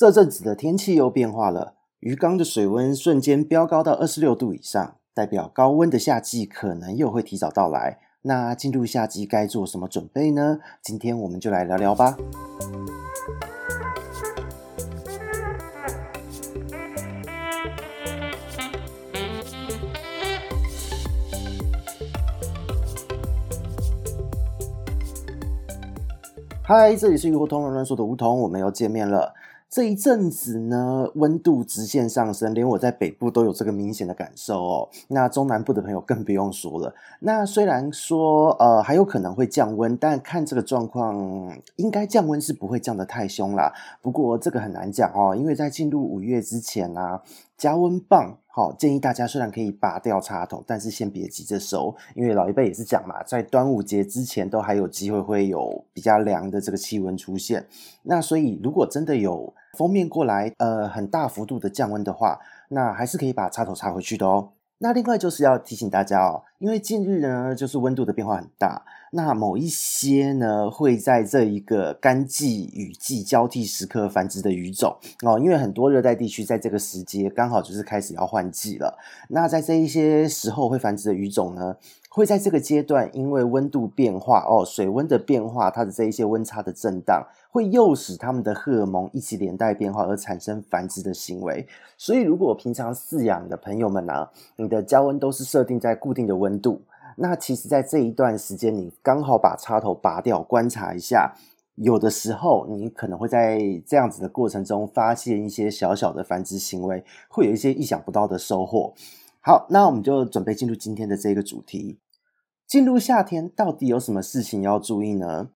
这阵子的天气又变化了，鱼缸的水温瞬间飙高到26度以上，代表高温的夏季可能又会提早到来。那进入夏季该做什么准备呢？今天我们就来聊聊吧。嗨，这里是鱼活通人乱说的梧桐，我们又见面了。这一阵子呢，温度直线上升，连我在北部都有这个明显的感受哦。那中南部的朋友更不用说了。那虽然说还有可能会降温，但看这个状况，应该降温是不会降得太凶啦。不过这个很难讲哦，因为在进入5月之前啊，加温棒建议大家虽然可以拔掉插头，但是先别急着收，因为老一辈也是讲嘛，在端午节之前都还有机会会有比较凉的这个气温出现。那所以如果真的有封面过来很大幅度的降温的话，那还是可以把插头插回去的哦。那另外就是要提醒大家哦，因为近日呢就是温度的变化很大，那某一些呢会在这一个干季雨季交替时刻繁殖的鱼种哦，因为很多热带地区在这个时节刚好就是开始要换季了。那在这一些时候会繁殖的鱼种呢，会在这个阶段因为温度变化哦，水温的变化，它的这一些温差的震荡，会诱使它们的荷尔蒙一起连带变化而产生繁殖的行为。所以如果平常饲养的朋友们啊，你的加温都是设定在固定的温度，那其实在这一段时间你刚好把插头拔掉观察一下，有的时候你可能会在这样子的过程中发现一些小小的繁殖行为，会有一些意想不到的收获。好，那我们就准备进入今天的这个主题。进入夏天到底有什么事情要注意呢？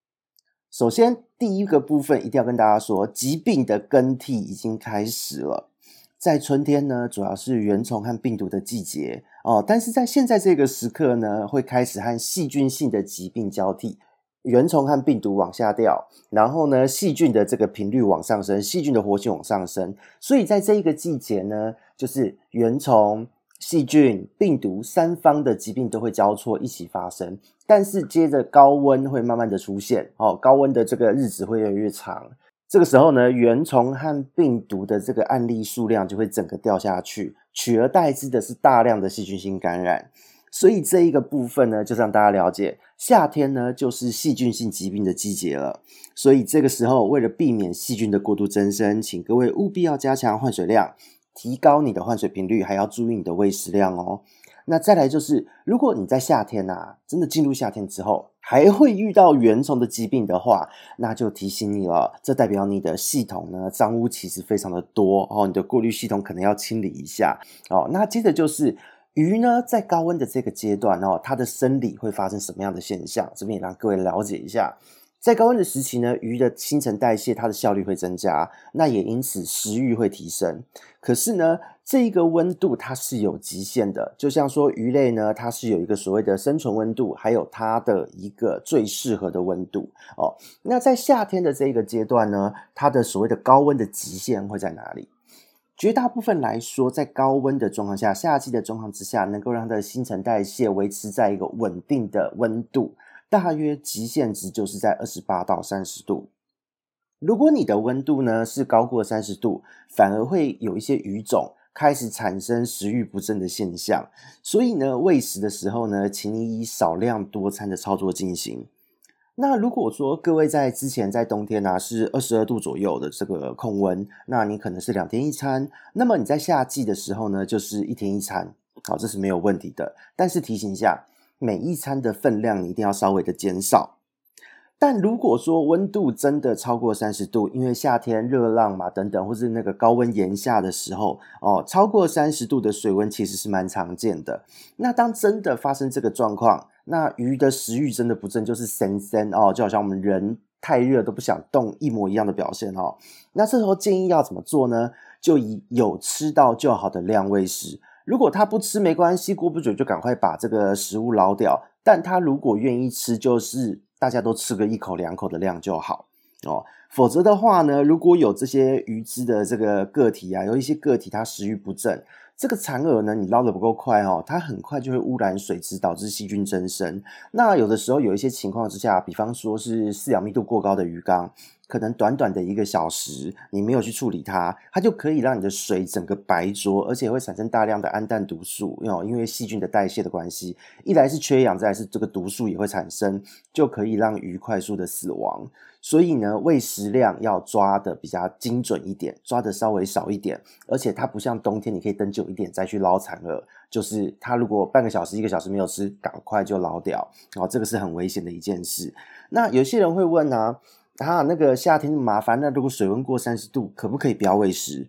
首先第一个部分一定要跟大家说，疾病的更替已经开始了。在春天呢，主要是原虫和病毒的季节哦，但是在现在这个时刻呢，会开始和细菌性的疾病交替。原虫和病毒往下掉，然后呢细菌的这个频率往上升，细菌的活性往上升。所以在这一个季节呢，就是原虫、细菌、病毒三方的疾病都会交错一起发生，但是接着高温会慢慢的出现哦，高温的这个日子会越来越长。这个时候呢，原虫和病毒的这个案例数量就会整个掉下去，取而代之的是大量的细菌性感染。所以这一个部分呢，就让大家了解，夏天呢就是细菌性疾病的季节了。所以这个时候，为了避免细菌的过度增生，请各位务必要加强换水量，提高你的换水频率，还要注意你的喂食量哦。那再来就是，如果你在夏天啊，真的进入夏天之后，还会遇到原虫的疾病的话，那就提醒你了，这代表你的系统呢，脏污其实非常的多哦，你的过滤系统可能要清理一下哦。那接着就是鱼呢，在高温的这个阶段哦，它的生理会发生什么样的现象？这边也让各位了解一下。在高温的时期呢，鱼的新陈代谢它的效率会增加，那也因此食欲会提升。可是呢，这一个温度它是有极限的，就像说鱼类呢，它是有一个所谓的生存温度，还有它的一个最适合的温度哦。那在夏天的这个阶段呢，它的所谓的高温的极限会在哪里？绝大部分来说，在高温的状况下，夏季的状况之下，能够让它的新陈代谢维持在一个稳定的温度，大约极限值就是在28到30度。如果你的温度呢是高过30度，反而会有一些鱼种开始产生食欲不振的现象。所以呢，喂食的时候呢，请你以少量多餐的操作进行。那如果说各位在之前在冬天啊是22度左右的这个控温，那你可能是两天一餐，那么你在夏季的时候呢，就是一天一餐，好，这是没有问题的。但是提醒一下，每一餐的分量你一定要稍微的减少。但如果说温度真的超过30度，因为夏天热浪嘛等等，或是那个高温炎夏的时候哦，超过30度的水温其实是蛮常见的。那当真的发生这个状况，那鱼的食欲真的不振，就是神仙哦，就好像我们人太热都不想动一模一样的表现哦。那这时候建议要怎么做呢？就以有吃到就好的量喂食。如果他不吃没关系，过不久就赶快把这个食物捞掉。但他如果愿意吃，就是大家都吃个一口两口的量就好哦。否则的话呢，如果有这些鱼只的这个个体啊，有一些个体它食欲不振，这个残饵呢你捞得不够快哦，它很快就会污染水质，导致细菌增生。那有的时候有一些情况之下，比方说是饲养密度过高的鱼缸，可能短短的1个小时你没有去处理它，它就可以让你的水整个白浊，而且会产生大量的氨氮毒素，因为细菌的代谢的关系，一来是缺氧，再来是这个毒素也会产生，就可以让鱼快速的死亡。所以呢，喂食量要抓的比较精准一点，抓的稍微少一点，而且它不像冬天你可以等久一点再去捞残饵，就是它如果半个小时1个小时没有吃，赶快就捞掉，这个是很危险的一件事。那有些人会问啊，那个夏天麻烦，那如果水温过30度可不可以不要喂食？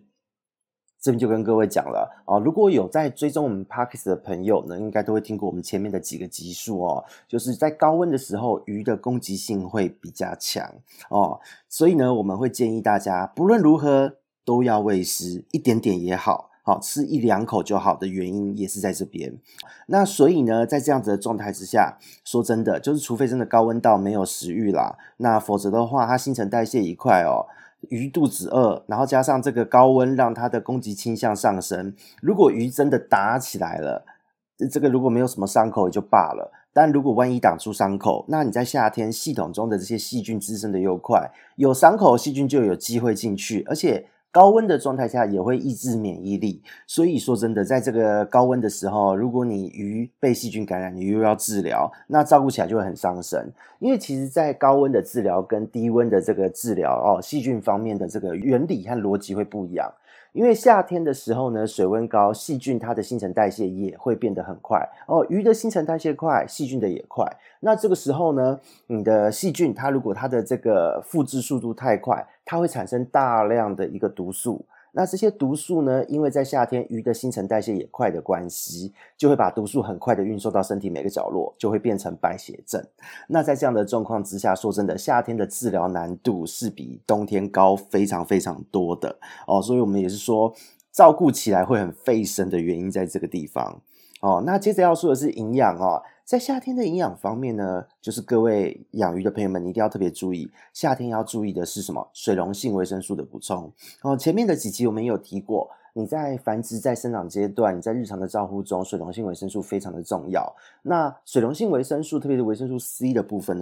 这边就跟各位讲了，如果有在追踪我们 Podcast 的朋友呢，应该都会听过我们前面的几个集数哦，就是在高温的时候鱼的攻击性会比较强，所以呢我们会建议大家不论如何都要喂食，一点点也好，吃1-2口就好的原因也是在这边。那所以呢，在这样子的状态之下，说真的，就是除非真的高温到没有食欲啦，那否则的话它新陈代谢一块哦，鱼肚子饿，然后加上这个高温让它的攻击倾向上升，如果鱼真的打起来了，这个如果没有什么伤口也就罢了，但如果万一挡出伤口，那你在夏天系统中的这些细菌滋生的又快，有伤口细菌就有机会进去，而且高温的状态下也会抑制免疫力，所以说真的，在这个高温的时候，如果你鱼被细菌感染，你又要治疗，那照顾起来就会很伤身。因为其实在高温的治疗跟低温的这个治疗细菌方面的这个原理和逻辑会不一样。因为夏天的时候呢，水温高，细菌它的新陈代谢也会变得很快，鱼的新陈代谢快，细菌的也快，那这个时候呢，你的细菌它如果它的这个复制速度太快，它会产生大量的一个毒素，那这些毒素呢，因为在夏天鱼的新陈代谢也快的关系，就会把毒素很快的运送到身体每个角落，就会变成败血症。那在这样的状况之下，说真的，夏天的治疗难度是比冬天高非常非常多的，所以我们也是说照顾起来会很费神的原因在这个地方，那接着要说的是营养，在夏天的营养方面呢，就是各位养鱼的朋友们你一定要特别注意，夏天要注意的是什么？水溶性维生素的补充，前面的几集我们也有提过，你在繁殖在生长阶段，你在日常的照护中，水溶性维生素非常的重要。那水溶性维生素特别是维生素 C 的部分，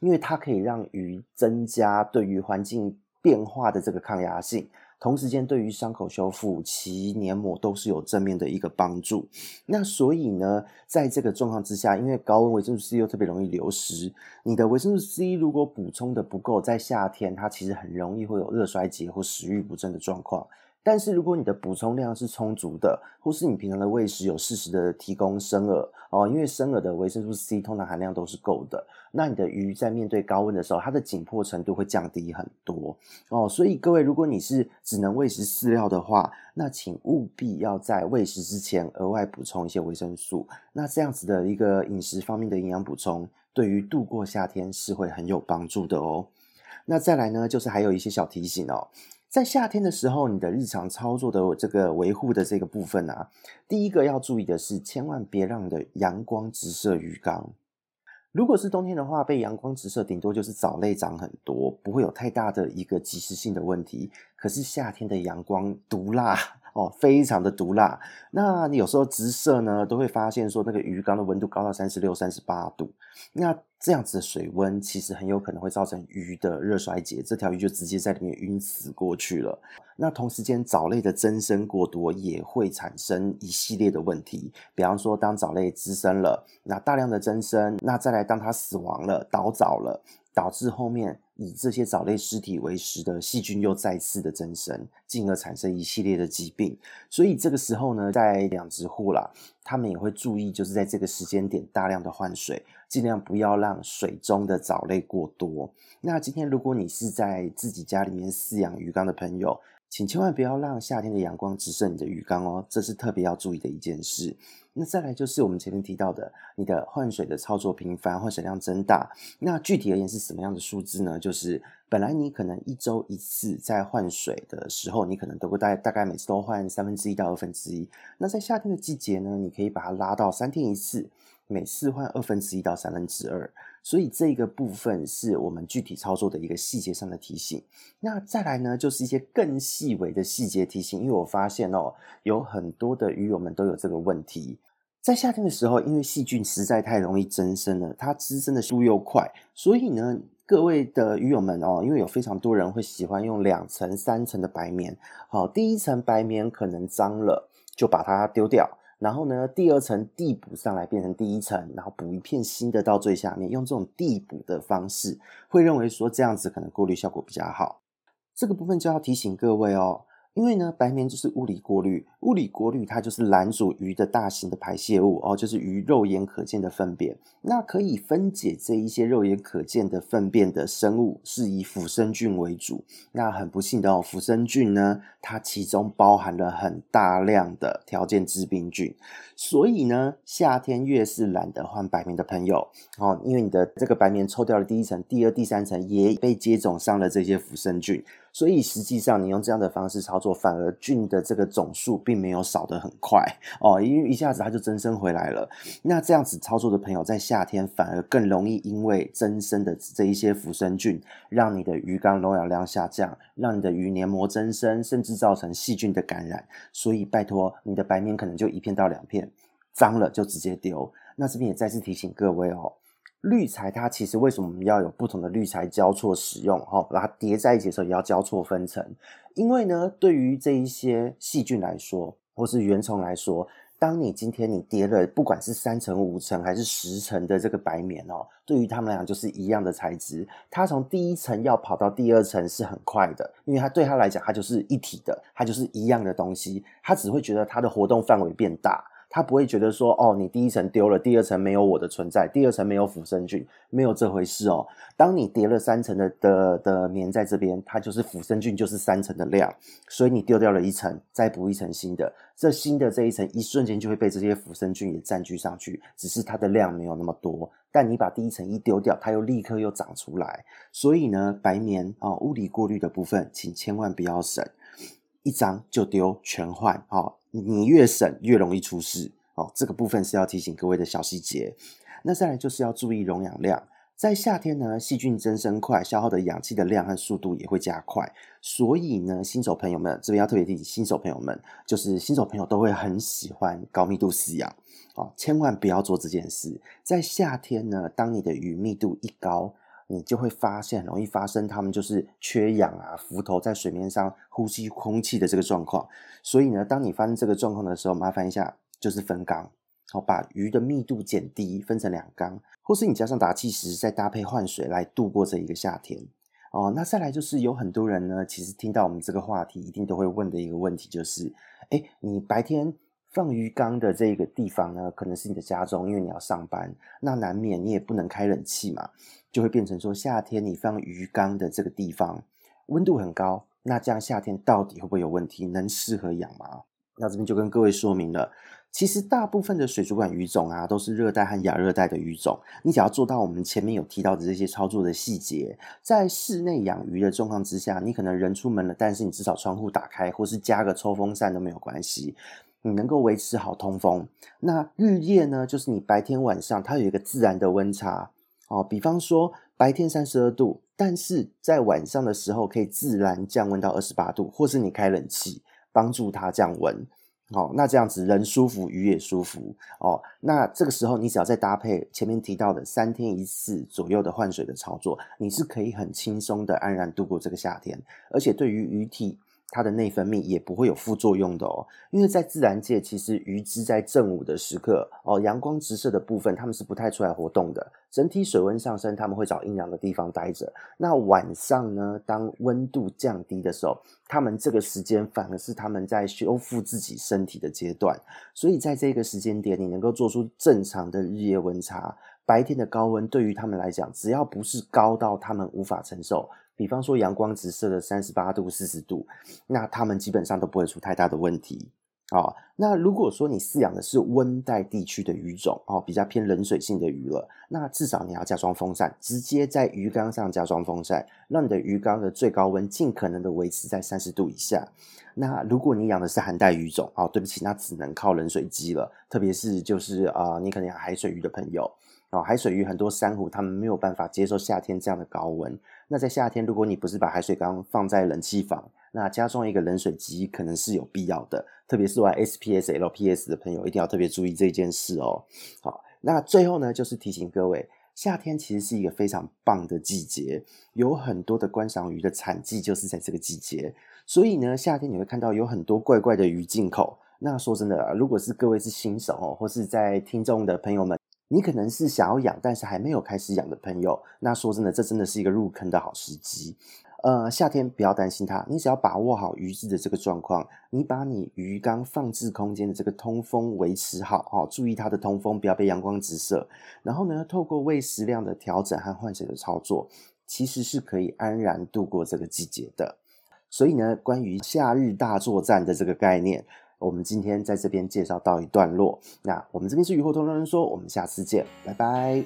因为它可以让鱼增加对于环境变化的这个抗压性，同时间对于伤口修复、其黏膜都是有正面的一个帮助。那所以呢，在这个状况之下，因为高温维生素 C 又特别容易流失，你的维生素 C 如果补充的不够，在夏天它其实很容易会有热衰竭或食欲不振的状况。但是如果你的补充量是充足的，或是你平常的喂食有适时的提供生饵，因为生饵的维生素 C 通常含量都是够的，那你的鱼在面对高温的时候，它的紧迫程度会降低很多，所以各位，如果你是只能喂食饲料的话，那请务必要在喂食之前额外补充一些维生素。那这样子的一个饮食方面的营养补充，对于度过夏天是会很有帮助的哦。那再来呢，就是还有一些小提醒哦。在夏天的时候，你的日常操作的这个维护的这个部分啊，第一个要注意的是，千万别让你的阳光直射鱼缸。如果是冬天的话，被阳光直射顶多就是藻类长很多，不会有太大的一个及时性的问题。可是夏天的阳光毒辣，非常的毒辣，那你有时候直射呢，都会发现说那个鱼缸的温度高到36-38度，那这样子的水温其实很有可能会造成鱼的热衰竭，这条鱼就直接在里面晕死过去了。那同时间藻类的增生过多也会产生一系列的问题，比方说当藻类滋生了，那大量的增生，那再来当它死亡了，倒藻了，导致后面以这些藻类尸体为食的细菌又再次的增生，进而产生一系列的疾病。所以这个时候呢，在养殖户啦，他们也会注意，就是在这个时间点大量的换水，尽量不要让水中的藻类过多。那今天如果你是在自己家里面饲养鱼缸的朋友，请千万不要让夏天的阳光直射你的鱼缸哦，这是特别要注意的一件事。那再来就是我们前面提到的，你的换水的操作频繁，换水量增大。那具体而言是什么样的数字呢？就是本来你可能1周1次在换水的时候，你可能都会大概每次都换1/3到2分之一。那在夏天的季节呢，你可以把它拉到3天1次，每次换1/2到2分之一。所以这个部分是我们具体操作的一个细节上的提醒。那再来呢，就是一些更细微的细节提醒，因为我发现哦，有很多的鱼友们都有这个问题。在夏天的时候，因为细菌实在太容易增生了，它滋生的速度又快，所以呢，各位的鱼友们哦，因为有非常多人会喜欢用2层、3层的白棉。好，第一层白棉可能脏了，就把它丢掉。然后呢，第二层递补上来变成第一层，然后补一片新的到最下面，用这种递补的方式，会认为说这样子可能过滤效果比较好。这个部分就要提醒各位哦，因为呢，白棉就是物理过滤，物理过滤它就是拦阻鱼的大型的排泄物哦，就是鱼肉眼可见的粪便。那可以分解这一些肉眼可见的粪便的生物是以腐生菌为主。那很不幸的哦，腐生菌呢，它其中包含了很大量的条件致病菌。所以呢，夏天越是懒得换白棉的朋友哦，因为你的这个白棉抽掉了第一层、第二、第三层，也被接种上了这些腐生菌。所以实际上你用这样的方式操作，反而菌的这个总数并没有少得很快哦，因为一下子它就增生回来了。那这样子操作的朋友，在夏天反而更容易因为增生的这一些腐生菌，让你的鱼缸溶氧量下降，让你的鱼黏膜增生，甚至造成细菌的感染。所以拜托，你的白棉可能就1片到2片，脏了就直接丢。那这边也再次提醒各位哦，滤材它其实为什么我们要有不同的滤材交错使用齁，把它叠在一起的时候也要交错分层。因为呢，对于这一些细菌来说，或是原虫来说，当你今天你叠了不管是3层、5层还是10层的这个白棉哦，对于他们俩就是一样的材质，它从第一层要跑到第二层是很快的，因为它对它来讲它就是一体的，它就是一样的东西，它只会觉得它的活动范围变大。他不会觉得说哦，你第一层丢了，第二层没有我的存在，第二层没有腐生菌，没有这回事哦。当你叠了3层的棉在这边，它就是腐生菌就是3层的量，所以你丢掉了1层，再补1层新的，这新的这一层一瞬间就会被这些腐生菌也占据上去，只是它的量没有那么多。但你把第一层一丢掉，它又立刻又长出来。所以呢，白棉哦，物理过滤的部分，请千万不要省，一张就丢，全换哦。你越省越容易出事哦，这个部分是要提醒各位的小细节。那再来就是要注意溶氧量，在夏天呢，细菌增生快，消耗的氧气的量和速度也会加快，所以呢，新手朋友们这边要特别提醒新手朋友们，就是新手朋友都会很喜欢高密度饲养哦，千万不要做这件事。在夏天呢，当你的鱼密度一高，你就会发现很容易发生他们就是缺氧啊，浮头在水面上呼吸空气的这个状况。所以呢，当你发生这个状况的时候，麻烦一下就是分缸，好，把鱼的密度减低，分成2缸，或是你加上打气石，再搭配换水来度过这一个夏天哦。那再来就是有很多人呢，其实听到我们这个话题一定都会问的一个问题就是，你白天放鱼缸的这个地方呢，可能是你的家中，因为你要上班，那难免你也不能开冷气嘛，就会变成说夏天你放鱼缸的这个地方温度很高，那这样夏天到底会不会有问题，能适合养吗？那这边就跟各位说明了，其实大部分的水族馆鱼种啊，都是热带和亚热带的鱼种，你只要做到我们前面有提到的这些操作的细节，在室内养鱼的状况之下，你可能人出门了，但是你至少窗户打开，或是加个抽风扇都没有关系，你能够维持好通风。那日夜呢，就是你白天晚上它有一个自然的温差哦，比方说白天32度，但是在晚上的时候可以自然降温到28度，或是你开冷气帮助它降温哦，那这样子人舒服，鱼也舒服哦。那这个时候你只要再搭配前面提到的3天1次左右的换水的操作，你是可以很轻松的安然度过这个夏天，而且对于鱼体它的内分泌也不会有副作用的哦。因为在自然界，其实鱼只在正午的时刻哦，阳光直射的部分它们是不太出来活动的，整体水温上升，它们会找阴凉的地方待着。那晚上呢，当温度降低的时候，它们这个时间反而是它们在修复自己身体的阶段，所以在这个时间点你能够做出正常的日夜温差，白天的高温对于它们来讲，只要不是高到它们无法承受，比方说阳光直射的38度、40度，那他们基本上都不会出太大的问题哦。那如果说你饲养的是温带地区的鱼种哦，比较偏冷水性的鱼了，那至少你要加装风扇，直接在鱼缸上加装风扇，让你的鱼缸的最高温尽可能的维持在30度以下。那如果你养的是寒带鱼种哦，对不起，那只能靠冷水机了，特别是就是你可能养海水鱼的朋友哦，海水鱼很多珊瑚它们没有办法接受夏天这样的高温，那在夏天如果你不是把海水缸放在冷气房，那加装一个冷水机可能是有必要的，特别是玩 SPS、LPS 的朋友一定要特别注意这件事哦。好，那最后呢，就是提醒各位，夏天其实是一个非常棒的季节，有很多的观赏鱼的产季就是在这个季节，所以呢夏天你会看到有很多怪怪的鱼进口。那说真的，如果是各位是新手或是在听众的朋友们，你可能是想要养但是还没有开始养的朋友，那说真的，这真的是一个入坑的好时机。夏天不要担心它，你只要把握好鱼质的这个状况，你把你鱼缸放置空间的这个通风维持好、注意它的通风不要被阳光直射，然后呢透过喂食量的调整和换水的操作，其实是可以安然度过这个季节的。所以呢，关于夏日大作战的这个概念，我们今天在这边介绍到一段落。那我们这边是鱼活通通说，我们下次见，拜拜。